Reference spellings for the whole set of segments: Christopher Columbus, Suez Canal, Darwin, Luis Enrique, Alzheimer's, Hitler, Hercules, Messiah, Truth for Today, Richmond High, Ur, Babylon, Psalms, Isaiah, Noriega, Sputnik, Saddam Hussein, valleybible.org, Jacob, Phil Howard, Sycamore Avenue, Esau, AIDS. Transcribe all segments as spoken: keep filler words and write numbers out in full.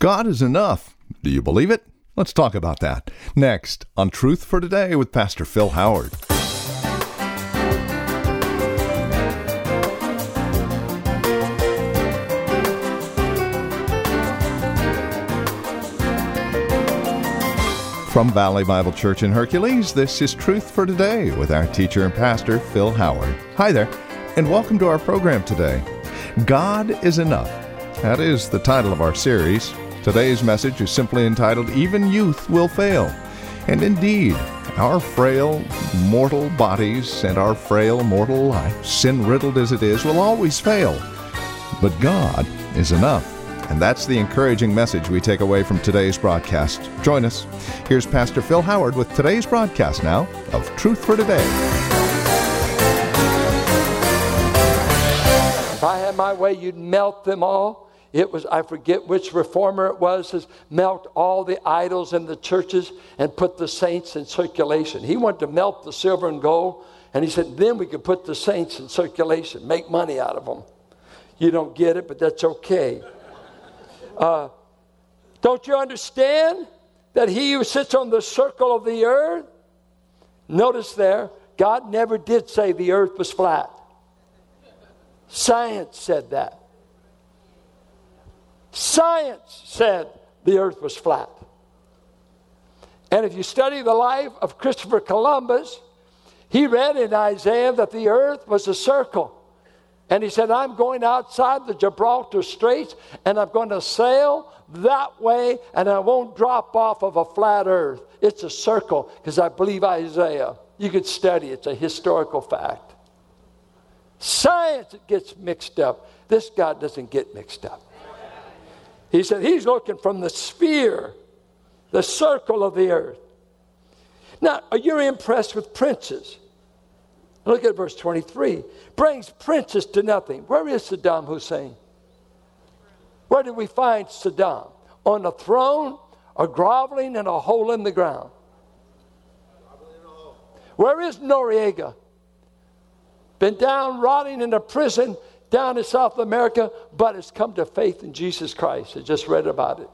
God is enough. Do you believe it? Let's talk about that next on Truth for Today with Pastor Phil Howard. From Valley Bible Church in Hercules, this is Truth for Today with our teacher and pastor, Phil Howard. Hi there, and welcome to our program today. God is Enough. That is the title of our series. Today's message is simply entitled, Even Youth Will Fail. And indeed, our frail, mortal bodies and our frail, mortal life, sin-riddled as it is, will always fail. But God is enough. And that's the encouraging message we take away from today's broadcast. Join us. Here's Pastor Phil Howard with today's broadcast now of Truth for Today. If I had my way, you'd melt them all. It was, I forget which reformer it was, says, melt all the idols in the churches and put the saints in circulation. He wanted to melt the silver and gold, and he said, then we could put the saints in circulation, make money out of them. You don't get it, but that's okay. Uh, don't you understand that he who sits on the circle of the earth? Notice there, God never did say the earth was flat. Science said that. Science said the earth was flat. And if you study the life of Christopher Columbus, he read in Isaiah that the earth was a circle. And he said, I'm going outside the Gibraltar Straits, and I'm going to sail that way, and I won't drop off of a flat earth. It's a circle, because I believe Isaiah. You could study. It's a historical fact. Science gets mixed up. This God doesn't get mixed up. He said he's looking from the sphere, the circle of the earth. Now, are you impressed with princes? Look at verse twenty-three. Brings princes to nothing. Where is Saddam Hussein? Where did we find Saddam? On a throne or groveling in a hole in the ground? Where is Noriega? Been down rotting in a prison down in South America, but has come to faith in Jesus Christ. I just read about it.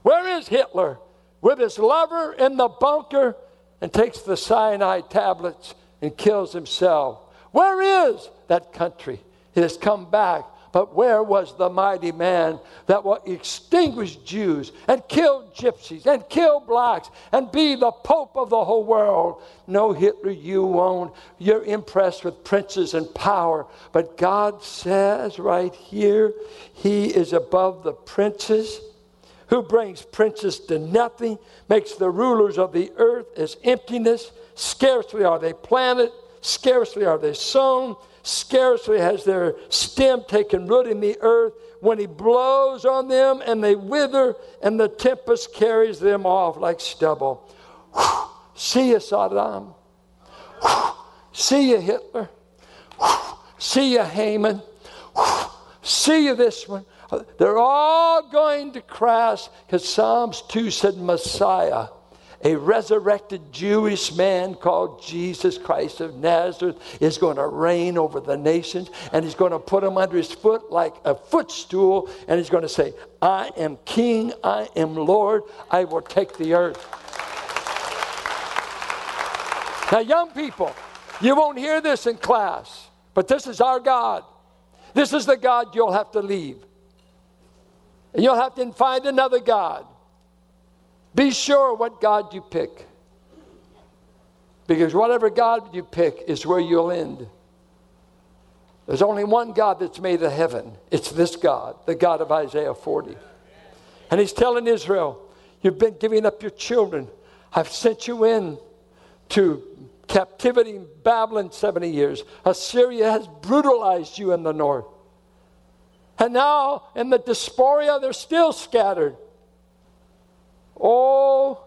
Where is Hitler? With his lover in the bunker, and takes the cyanide tablets and kills himself. Where is that country? It has come back, but where was the mighty man that will extinguish Jews and kill gypsies and kill blacks and be the pope of the whole world? No, Hitler, you won't. You're impressed with princes and power, but God says right here, he is above the princes. Who brings princes to nothing, makes the rulers of the earth as emptiness. Scarcely are they planted, scarcely are they sown, scarcely has their stem taken root in the earth. When he blows on them and they wither, and the tempest carries them off like stubble. Whew. See you, Saddam. Whew. See you, Hitler. Whew. See you, Haman. Whew. See you, this one. They're all going to crash because Psalms two said Messiah, a resurrected Jewish man called Jesus Christ of Nazareth, is going to reign over the nations, and he's going to put them under his foot like a footstool, and he's going to say, I am king, I am Lord, I will take the earth. Now, young people, you won't hear this in class, but this is our God. This is the God you'll have to leave. And you'll have to find another God. Be sure what God you pick. Because whatever God you pick is where you'll end. There's only one God that's made of heaven. It's this God, the God of Isaiah forty. And he's telling Israel, you've been giving up your children. I've sent you in to captivity in Babylon seventy years. Assyria has brutalized you in the north. And now, in the diaspora, they're still scattered. Oh,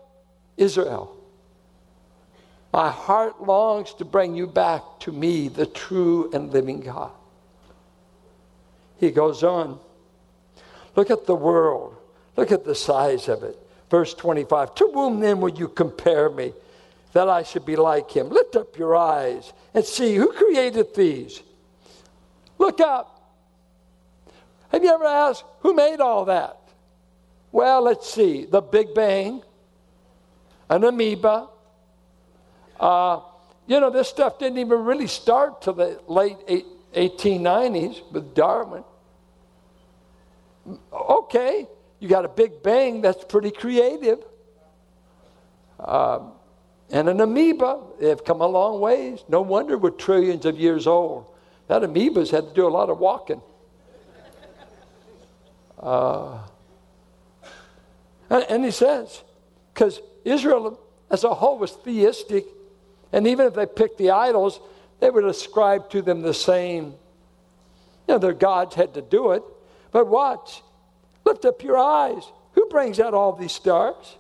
Israel, my heart longs to bring you back to me, the true and living God. He goes on. Look at the world. Look at the size of it. Verse twenty-five, to whom then will you compare me, that I should be like him? Lift up your eyes and see who created these. Look up. Have you ever asked, who made all that? Well, let's see. The Big Bang, an amoeba. Uh, you know, this stuff didn't even really start till the late eighteen nineties with Darwin. Okay, you got a Big Bang. That's pretty creative. Uh, and an amoeba, they've come a long ways. No wonder we're trillions of years old. That amoeba's had to do a lot of walking. Uh, and, and he says, because Israel as a whole was theistic, and even if they picked the idols, they would ascribe to them the same. You know, their gods had to do it. But watch, lift up your eyes. Who brings out all these stars?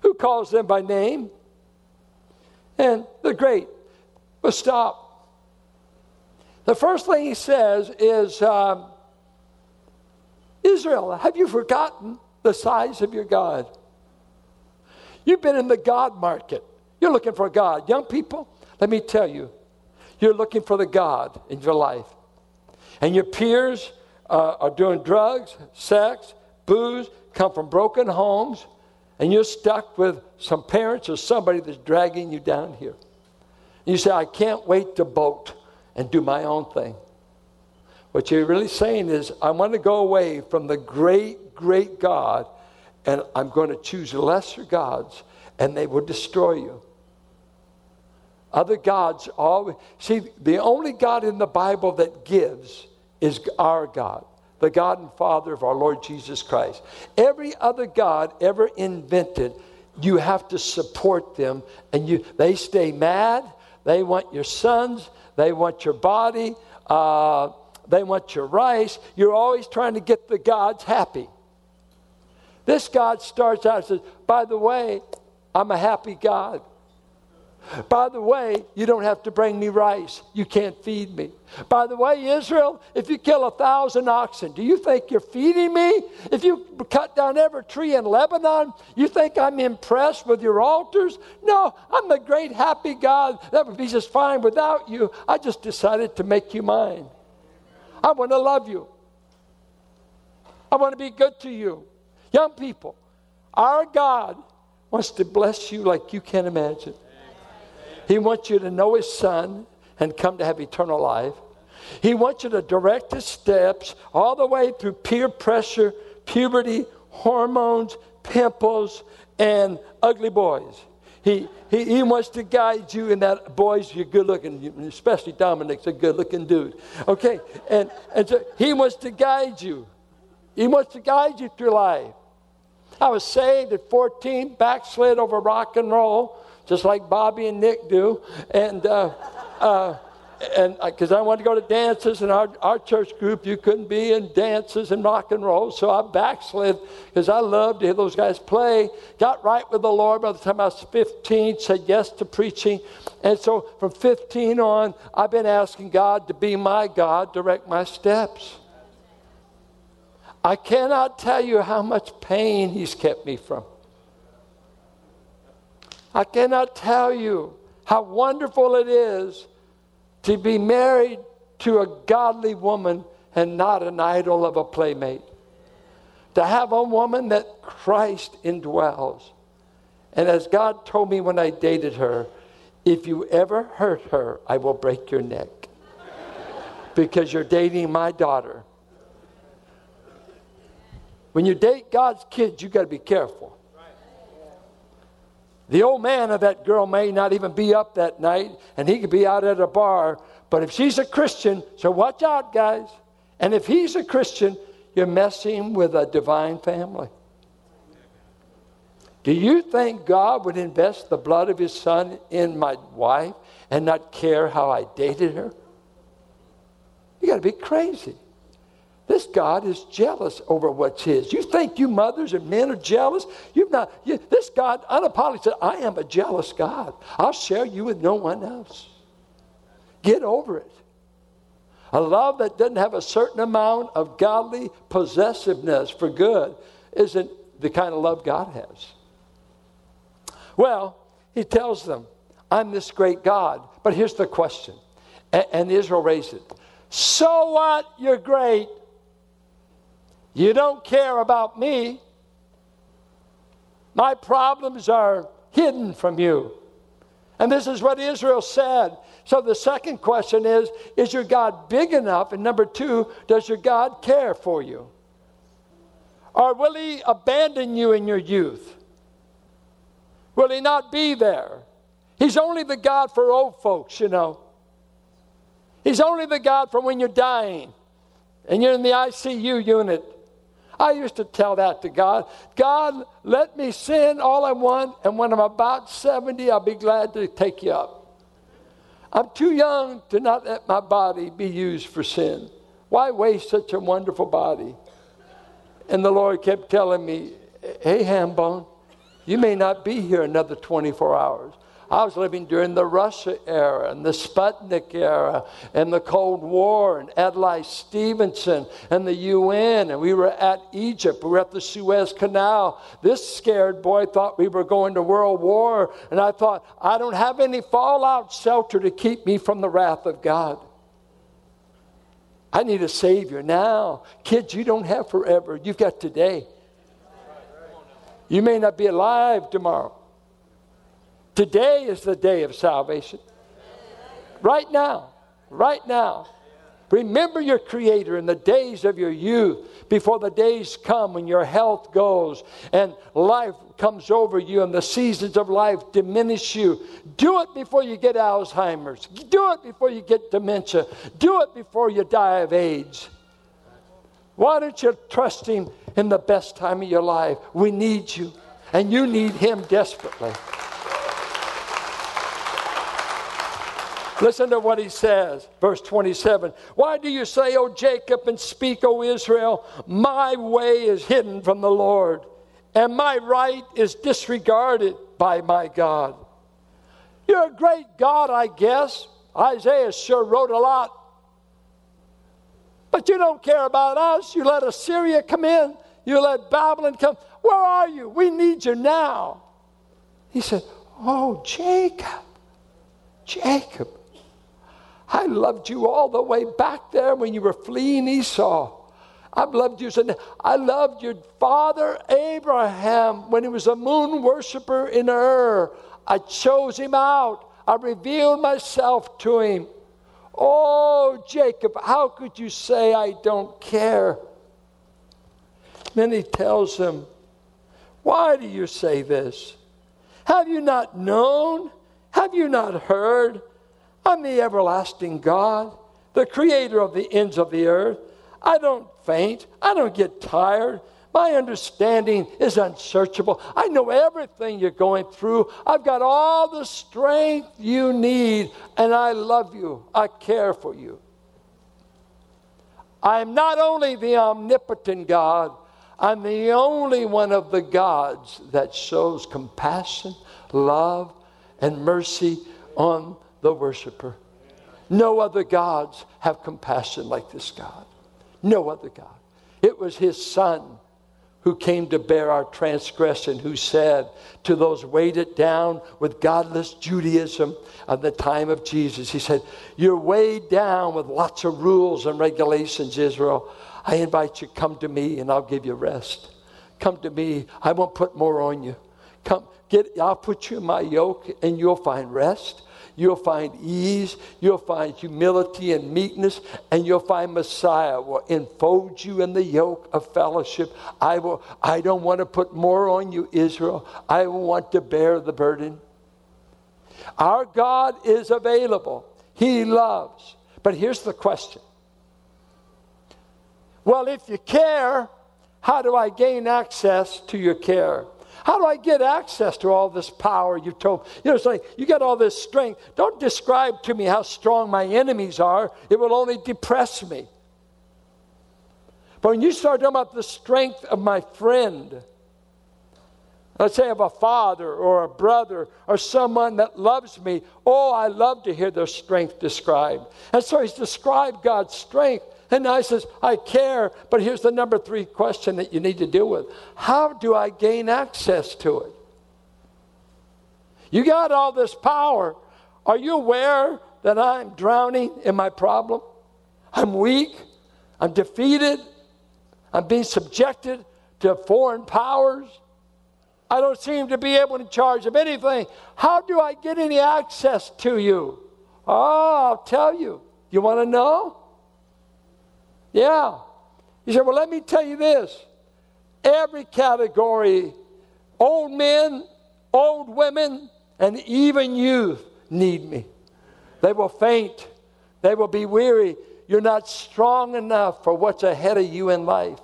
Who calls them by name? And the great. But stop. The first thing he says is, um, Israel, have you forgotten the size of your God? You've been in the God market. You're looking for God. Young people, let me tell you, you're looking for the God in your life. And your peers uh, are doing drugs, sex, booze, come from broken homes, and you're stuck with some parents or somebody that's dragging you down here. And you say, I can't wait to bolt and do my own thing. What you're really saying is, I want to go away from the great, great God, and I'm going to choose lesser gods, and they will destroy you. Other gods always... See, the only God in the Bible that gives is our God, the God and Father of our Lord Jesus Christ. Every other God ever invented, you have to support them, and you they stay mad. They want your sons. They want your body. Uh... They want your rice. You're always trying to get the gods happy. This God starts out and says, by the way, I'm a happy God. By the way, you don't have to bring me rice. You can't feed me. By the way, Israel, if you kill a thousand oxen, do you think you're feeding me? If you cut down every tree in Lebanon, you think I'm impressed with your altars? No, I'm the great happy God. That would be just fine without you. I just decided to make you mine. I want to love you. I want to be good to you. Young people, our God wants to bless you like you can't imagine. He wants you to know His Son and come to have eternal life. He wants you to direct His steps all the way through peer pressure, puberty, hormones, pimples, and ugly boys. He, he he wants to guide you in that. Boys, you're good looking, especially Dominic's a good looking dude. Okay, and, and so He wants to guide you. He wants to guide you through life. I was saved at fourteen, backslid over rock and roll, just like Bobby and Nick do, and uh, uh, and because I wanted to go to dances, and our, our church group, you couldn't be in dances and rock and roll, so I backslid because I loved to hear those guys play. Got right with the Lord by the time I was fifteen, said yes to preaching, and so from fifteen on, I've been asking God to be my God, direct my steps. I cannot tell you how much pain He's kept me from. I cannot tell you how wonderful it is to be married to a godly woman and not an idol of a playmate. To have a woman that Christ indwells. And as God told me when I dated her, if you ever hurt her, I will break your neck. Because you're dating my daughter. When you date God's kids, you got to be careful. The old man of that girl may not even be up that night, and he could be out at a bar. But if she's a Christian, so watch out, guys. And if he's a Christian, you're messing with a divine family. Do you think God would invest the blood of His Son in my wife and not care how I dated her? You got to be crazy. This God is jealous over what's His. You think you mothers and men are jealous? You've not. You, this God unapologetically said, I am a jealous God. I'll share you with no one else. Get over it. A love that doesn't have a certain amount of godly possessiveness for good isn't the kind of love God has. Well, He tells them, I'm this great God. But here's the question. And, and Israel raised it. So what? You're great. You don't care about me. My problems are hidden from you. And this is what Israel said. So the second question is, is your God big enough? And number two, does your God care for you? Or will he abandon you in your youth? Will he not be there? He's only the God for old folks, you know. He's only the God for when you're dying and you're in the I C U unit. I used to tell that to God. God, let me sin all I want, and when I'm about seventy, I'll be glad to take you up. I'm too young to not let my body be used for sin. Why waste such a wonderful body? And the Lord kept telling me, hey, Hambone, you may not be here another twenty-four hours. I was living during the Russia era and the Sputnik era and the Cold War and Adlai Stevenson and the U N, and we were at Egypt. We were at the Suez Canal. This scared boy thought we were going to World War, and I thought, I don't have any fallout shelter to keep me from the wrath of God. I need a Savior now. Kids, you don't have forever. You've got today. You may not be alive tomorrow. Today is the day of salvation. Right now. Right now. Remember your Creator in the days of your youth, before the days come when your health goes and life comes over you and the seasons of life diminish you. Do it before you get Alzheimer's. Do it before you get dementia. Do it before you die of AIDS. Why don't you trust Him in the best time of your life? We need you, and you need Him desperately. Listen to what he says, verse twenty-seven. Why do you say, O Jacob, and speak, O Israel? My way is hidden from the Lord, and my right is disregarded by my God. You're a great God, I guess. Isaiah sure wrote a lot. But you don't care about us. You let Assyria come in. You let Babylon come. Where are you? We need you now. He said, Oh, Jacob, Jacob. I loved you all the way back there when you were fleeing Esau. I've loved you. I loved your father Abraham when he was a moon worshiper in Ur. I chose him out. I revealed myself to him. Oh, Jacob, how could you say I don't care? Then he tells him, Why do you say this? Have you not known? Have you not heard? I'm the everlasting God, the creator of the ends of the earth. I don't faint. I don't get tired. My understanding is unsearchable. I know everything you're going through. I've got all the strength you need, and I love you. I care for you. I'm not only the omnipotent God, I'm the only one of the gods that shows compassion, love, and mercy on the worshiper. No other gods have compassion like this God. No other God. It was his son who came to bear our transgression, who said to those weighted down with godless Judaism of the time of Jesus, he said, You're weighed down with lots of rules and regulations, Israel. I invite you, come to me and I'll give you rest. Come to me. I won't put more on you. Come, get. I'll put you in my yoke and you'll find rest. You'll find ease, you'll find humility and meekness, and you'll find Messiah will enfold you in the yoke of fellowship. I will. I don't want to put more on you, Israel. I want to bear the burden. Our God is available. He loves. But here's the question. Well, if you care, how do I gain access to your care? How do I get access to all this power you've told me? You know, it's like, you got all this strength. Don't describe to me how strong my enemies are. It will only depress me. But when you start talking about the strength of my friend, let's say of a father or a brother or someone that loves me, oh, I love to hear their strength described. And so he's described God's strength. And now he says, I care, but here's the number three question that you need to deal with. How do I gain access to it? You got all this power. Are you aware that I'm drowning in my problem? I'm weak. I'm defeated. I'm being subjected to foreign powers. I don't seem to be able to charge of anything. How do I get any access to you? Oh, I'll tell you. You want to know? Yeah. You say, well, let me tell you this. Every category, old men, old women, and even youth need me. They will faint. They will be weary. You're not strong enough for what's ahead of you in life.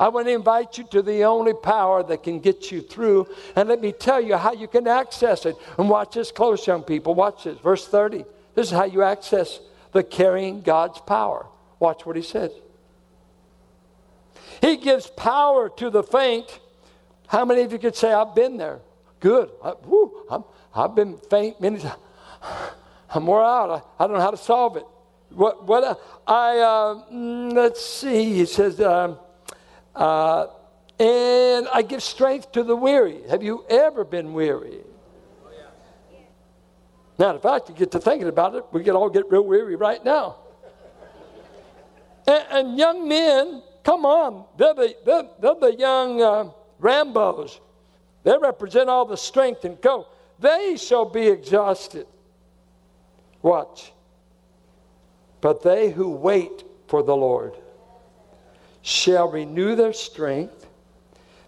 I want to invite you to the only power that can get you through. And let me tell you how you can access it. And watch this close, young people. Watch this. Verse thirty. This is how you access the carrying God's power. Watch what he says. He gives power to the faint. How many of you could say, I've been there? Good. I, woo, I'm, I've been faint many times. I'm wore out. I, I don't know how to solve it. What? What? Uh, I, uh, let's see. He says... Um, Uh, and I give strength to the weary. Have you ever been weary? Oh, yeah. Yeah. Now, in fact, you get to thinking about it, we can all get real weary right now. and, and young men, come on, they're the, they're, they're the young uh, Rambos. They represent all the strength and go. They shall be exhausted. Watch. But they who wait for the Lord shall renew their strength.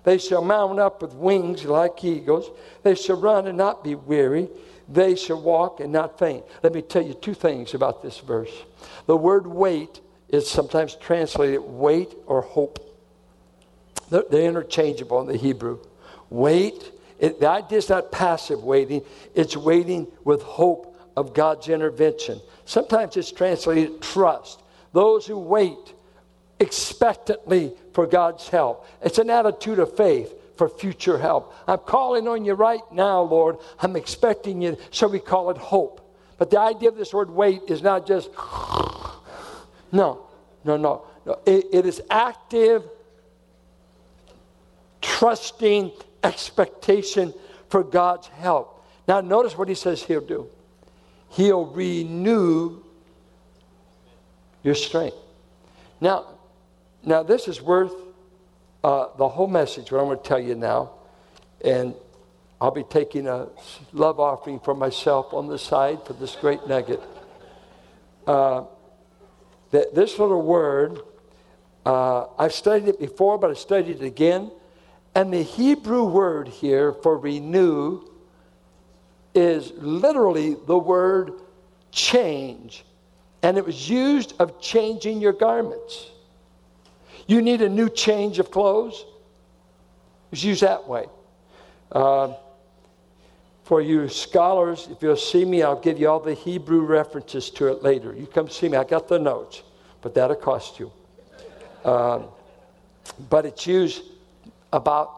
They shall mount up with wings like eagles. They shall run and not be weary. They shall walk and not faint. Let me tell you two things about this verse. The word wait is sometimes translated wait or hope. They're, they're interchangeable in the Hebrew. Wait, it, the idea is not passive waiting. It's waiting with hope of God's intervention. Sometimes it's translated trust. Those who wait expectantly for God's help. It's an attitude of faith for future help. I'm calling on you right now, Lord. I'm expecting you. So we call it hope. But the idea of this word wait is not just, no, no, no. no. It, it is active, trusting expectation for God's help. Now notice what he says he'll do. He'll renew your strength. Now, Now, this is worth uh, the whole message, what I'm going to tell you now. And I'll be taking a love offering for myself on the side for this great nugget. Uh, th- this little word, uh, I've studied it before, but I studied it again. And the Hebrew word here for renew is literally the word change. And it was used of changing your garments. You need a new change of clothes? It's used that way. Uh, for you scholars, if you'll see me, I'll give you all the Hebrew references to it later. You come see me. I got the notes, but that'll cost you. Um, but it's used about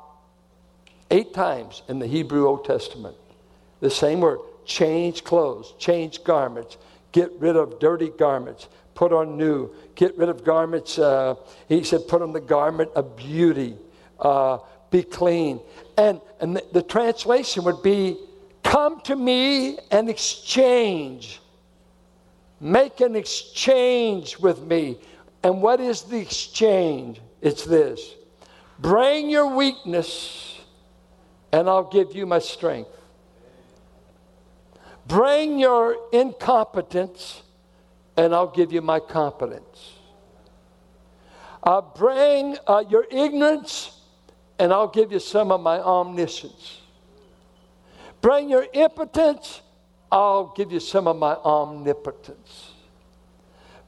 eight times in the Hebrew Old Testament. The same word, change clothes, change garments, get rid of dirty garments. Put on new. Get rid of garments. Uh, he said, put on the garment of beauty. Uh, be clean. And, and the, the translation would be, come to me and exchange. Make an exchange with me. And what is the exchange? It's this. Bring your weakness and I'll give you my strength. Bring your incompetence and I'll give you my competence. I'll bring uh, your ignorance, and I'll give you some of my omniscience. Bring your impotence, I'll give you some of my omnipotence.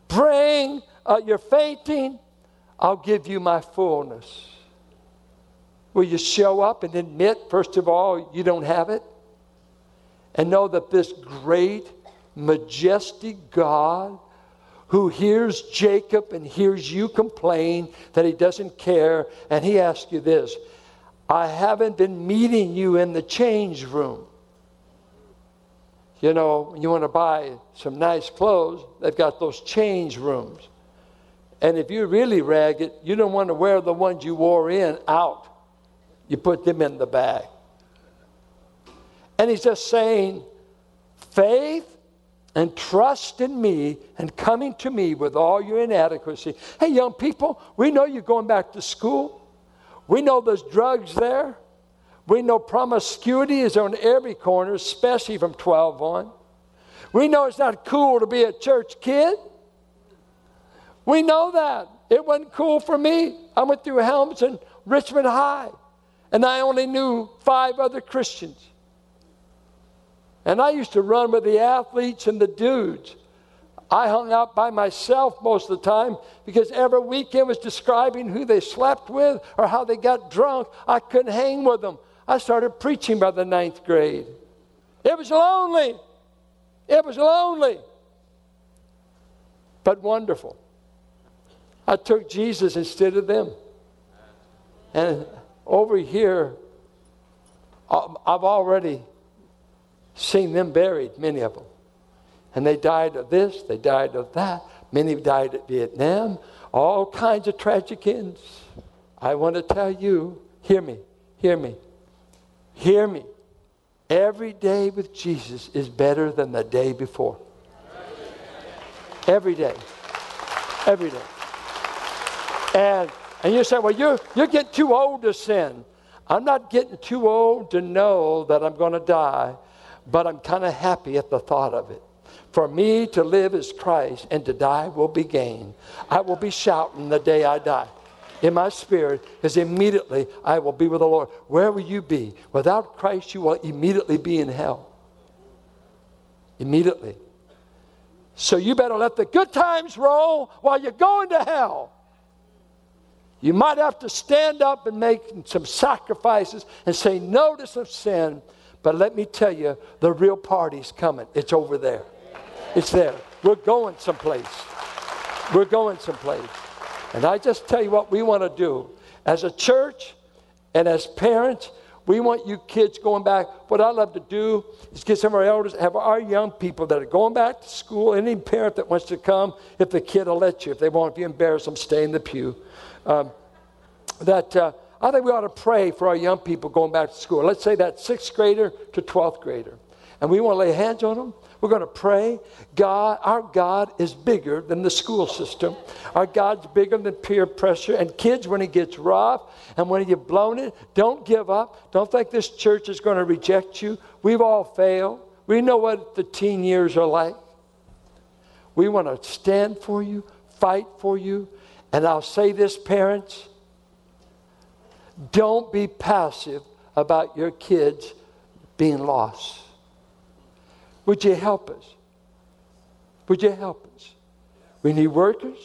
Bring uh, your fainting, I'll give you my fullness. Will you show up and admit, first of all, you don't have it? And know that this great majestic God who hears Jacob and hears you complain that he doesn't care, and he asks you this, I haven't been meeting you in the change room. You know, you want to buy some nice clothes, they've got those change rooms. And if you're really ragged, you don't want to wear the ones you wore in out. You put them in the bag. And he's just saying, faith and trust in me and coming to me with all your inadequacy. Hey, young people, we know you're going back to school. We know there's drugs there. We know promiscuity is on every corner, especially from twelve on. We know it's not cool to be a church kid. We know that. It wasn't cool for me. I went through Helms and Richmond High, and I only knew five other Christians. And I used to run with the athletes and the dudes. I hung out by myself most of the time because every weekend was describing who they slept with or how they got drunk. I couldn't hang with them. I started preaching by the ninth grade. It was lonely. It was lonely, but wonderful. I took Jesus instead of them. And over here, I've already seen them buried, many of them. And they died of this, they died of that. Many died at Vietnam. All kinds of tragic ends. I want to tell you, hear me, hear me, hear me. Every day with Jesus is better than the day before. Every day. Every day. And, and you say, well, you're, you're getting too old to sin. I'm not getting too old to know that I'm going to die, but I'm kind of happy at the thought of it. For me to live is Christ, and to die will be gain. I will be shouting the day I die. In my spirit, because immediately I will be with the Lord. Where will you be? Without Christ, you will immediately be in hell. Immediately. So you better let the good times roll while you're going to hell. You might have to stand up and make some sacrifices and say no to some sin. But let me tell you, the real party's coming. It's over there. It's there. We're going someplace. We're going someplace. And I just tell you what we want to do. As a church and as parents, we want you kids going back. What I love to do is get some of our elders, have our young people that are going back to school, any parent that wants to come, if the kid will let you. If they won't, if you embarrass them, stay in the pew. Um, that uh, I think we ought to pray for our young people going back to school. Let's say that sixth grader to twelfth grader. And we want to lay hands on them. We're going to pray. God, our God is bigger than the school system. Our God's bigger than peer pressure. And kids, when it gets rough and when you've blown it, don't give up. Don't think this church is going to reject you. We've all failed. We know what the teen years are like. We want to stand for you, fight for you. And I'll say this, parents, don't be passive about your kids being lost. Would you help us? Would you help us? We need workers.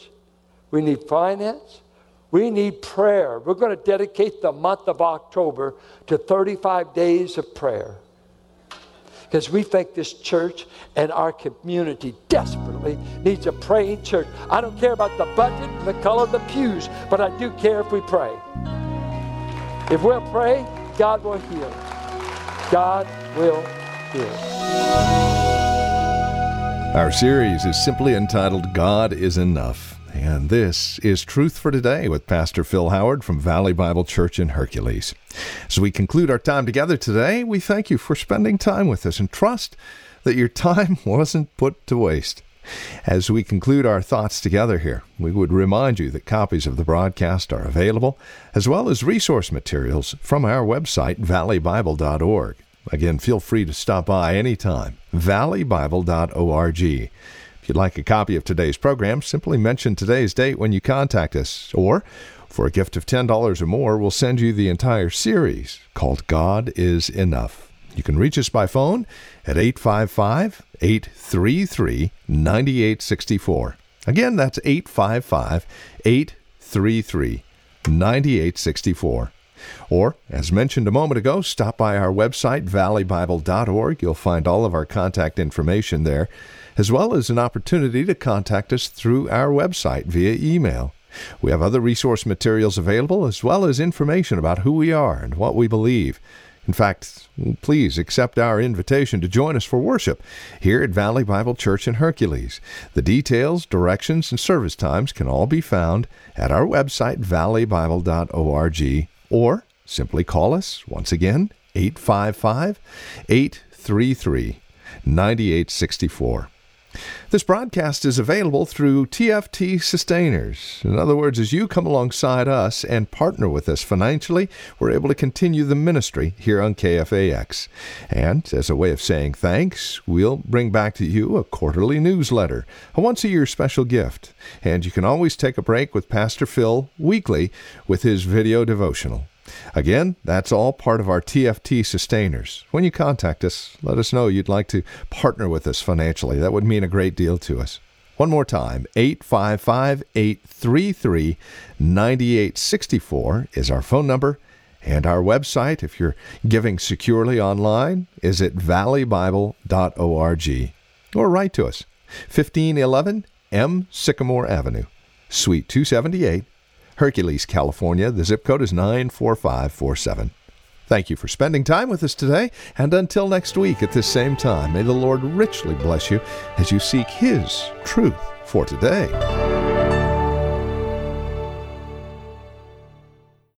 We need finance. We need prayer. We're going to dedicate the month of October to thirty-five days of prayer. Because we think this church and our community desperately needs a praying church. I don't care about the budget and the color of the pews, but I do care if we pray. If we'll pray, God will heal. God will heal. Our series is simply entitled, God is Enough. And this is Truth for Today with Pastor Phil Howard from Valley Bible Church in Hercules. As we conclude our time together today, we thank you for spending time with us and trust that your time wasn't put to waste. As we conclude our thoughts together here, we would remind you that copies of the broadcast are available, as well as resource materials from our website, valley bible dot org. Again, feel free to stop by anytime, valley bible dot org. If you'd like a copy of today's program, simply mention today's date when you contact us, or for a gift of ten dollars or more, we'll send you the entire series called God is Enough. You can reach us by phone at eight five five, eight three three, nine eight six four. Again, that's eight five five, eight three three, nine eight six four. Or, as mentioned a moment ago, stop by our website, valley bible dot org. You'll find all of our contact information there, as well as an opportunity to contact us through our website via email. We have other resource materials available, as well as information about who we are and what we believe. In fact, please accept our invitation to join us for worship here at Valley Bible Church in Hercules. The details, directions, and service times can all be found at our website, valley bible dot org. Or simply call us, once again, eight five five, eight three three, nine eight six four. This broadcast is available through T F T Sustainers. In other words, as you come alongside us and partner with us financially, we're able to continue the ministry here on K F A X. And as a way of saying thanks, we'll bring back to you a quarterly newsletter, a once-a-year special gift. And you can always take a break with Pastor Phil weekly with his video devotional. Again, that's all part of our T F T Sustainers. When you contact us, let us know you'd like to partner with us financially. That would mean a great deal to us. One more time, eight five five, eight three three, nine eight six four is our phone number. And our website, if you're giving securely online, is at valley bible dot org. Or write to us, fifteen eleven M Sycamore Avenue, Suite two seventy-eight, Hercules, California. The zip code is nine four five four seven. Thank you for spending time with us today, and until next week at this same time, may the Lord richly bless you as you seek His truth for today.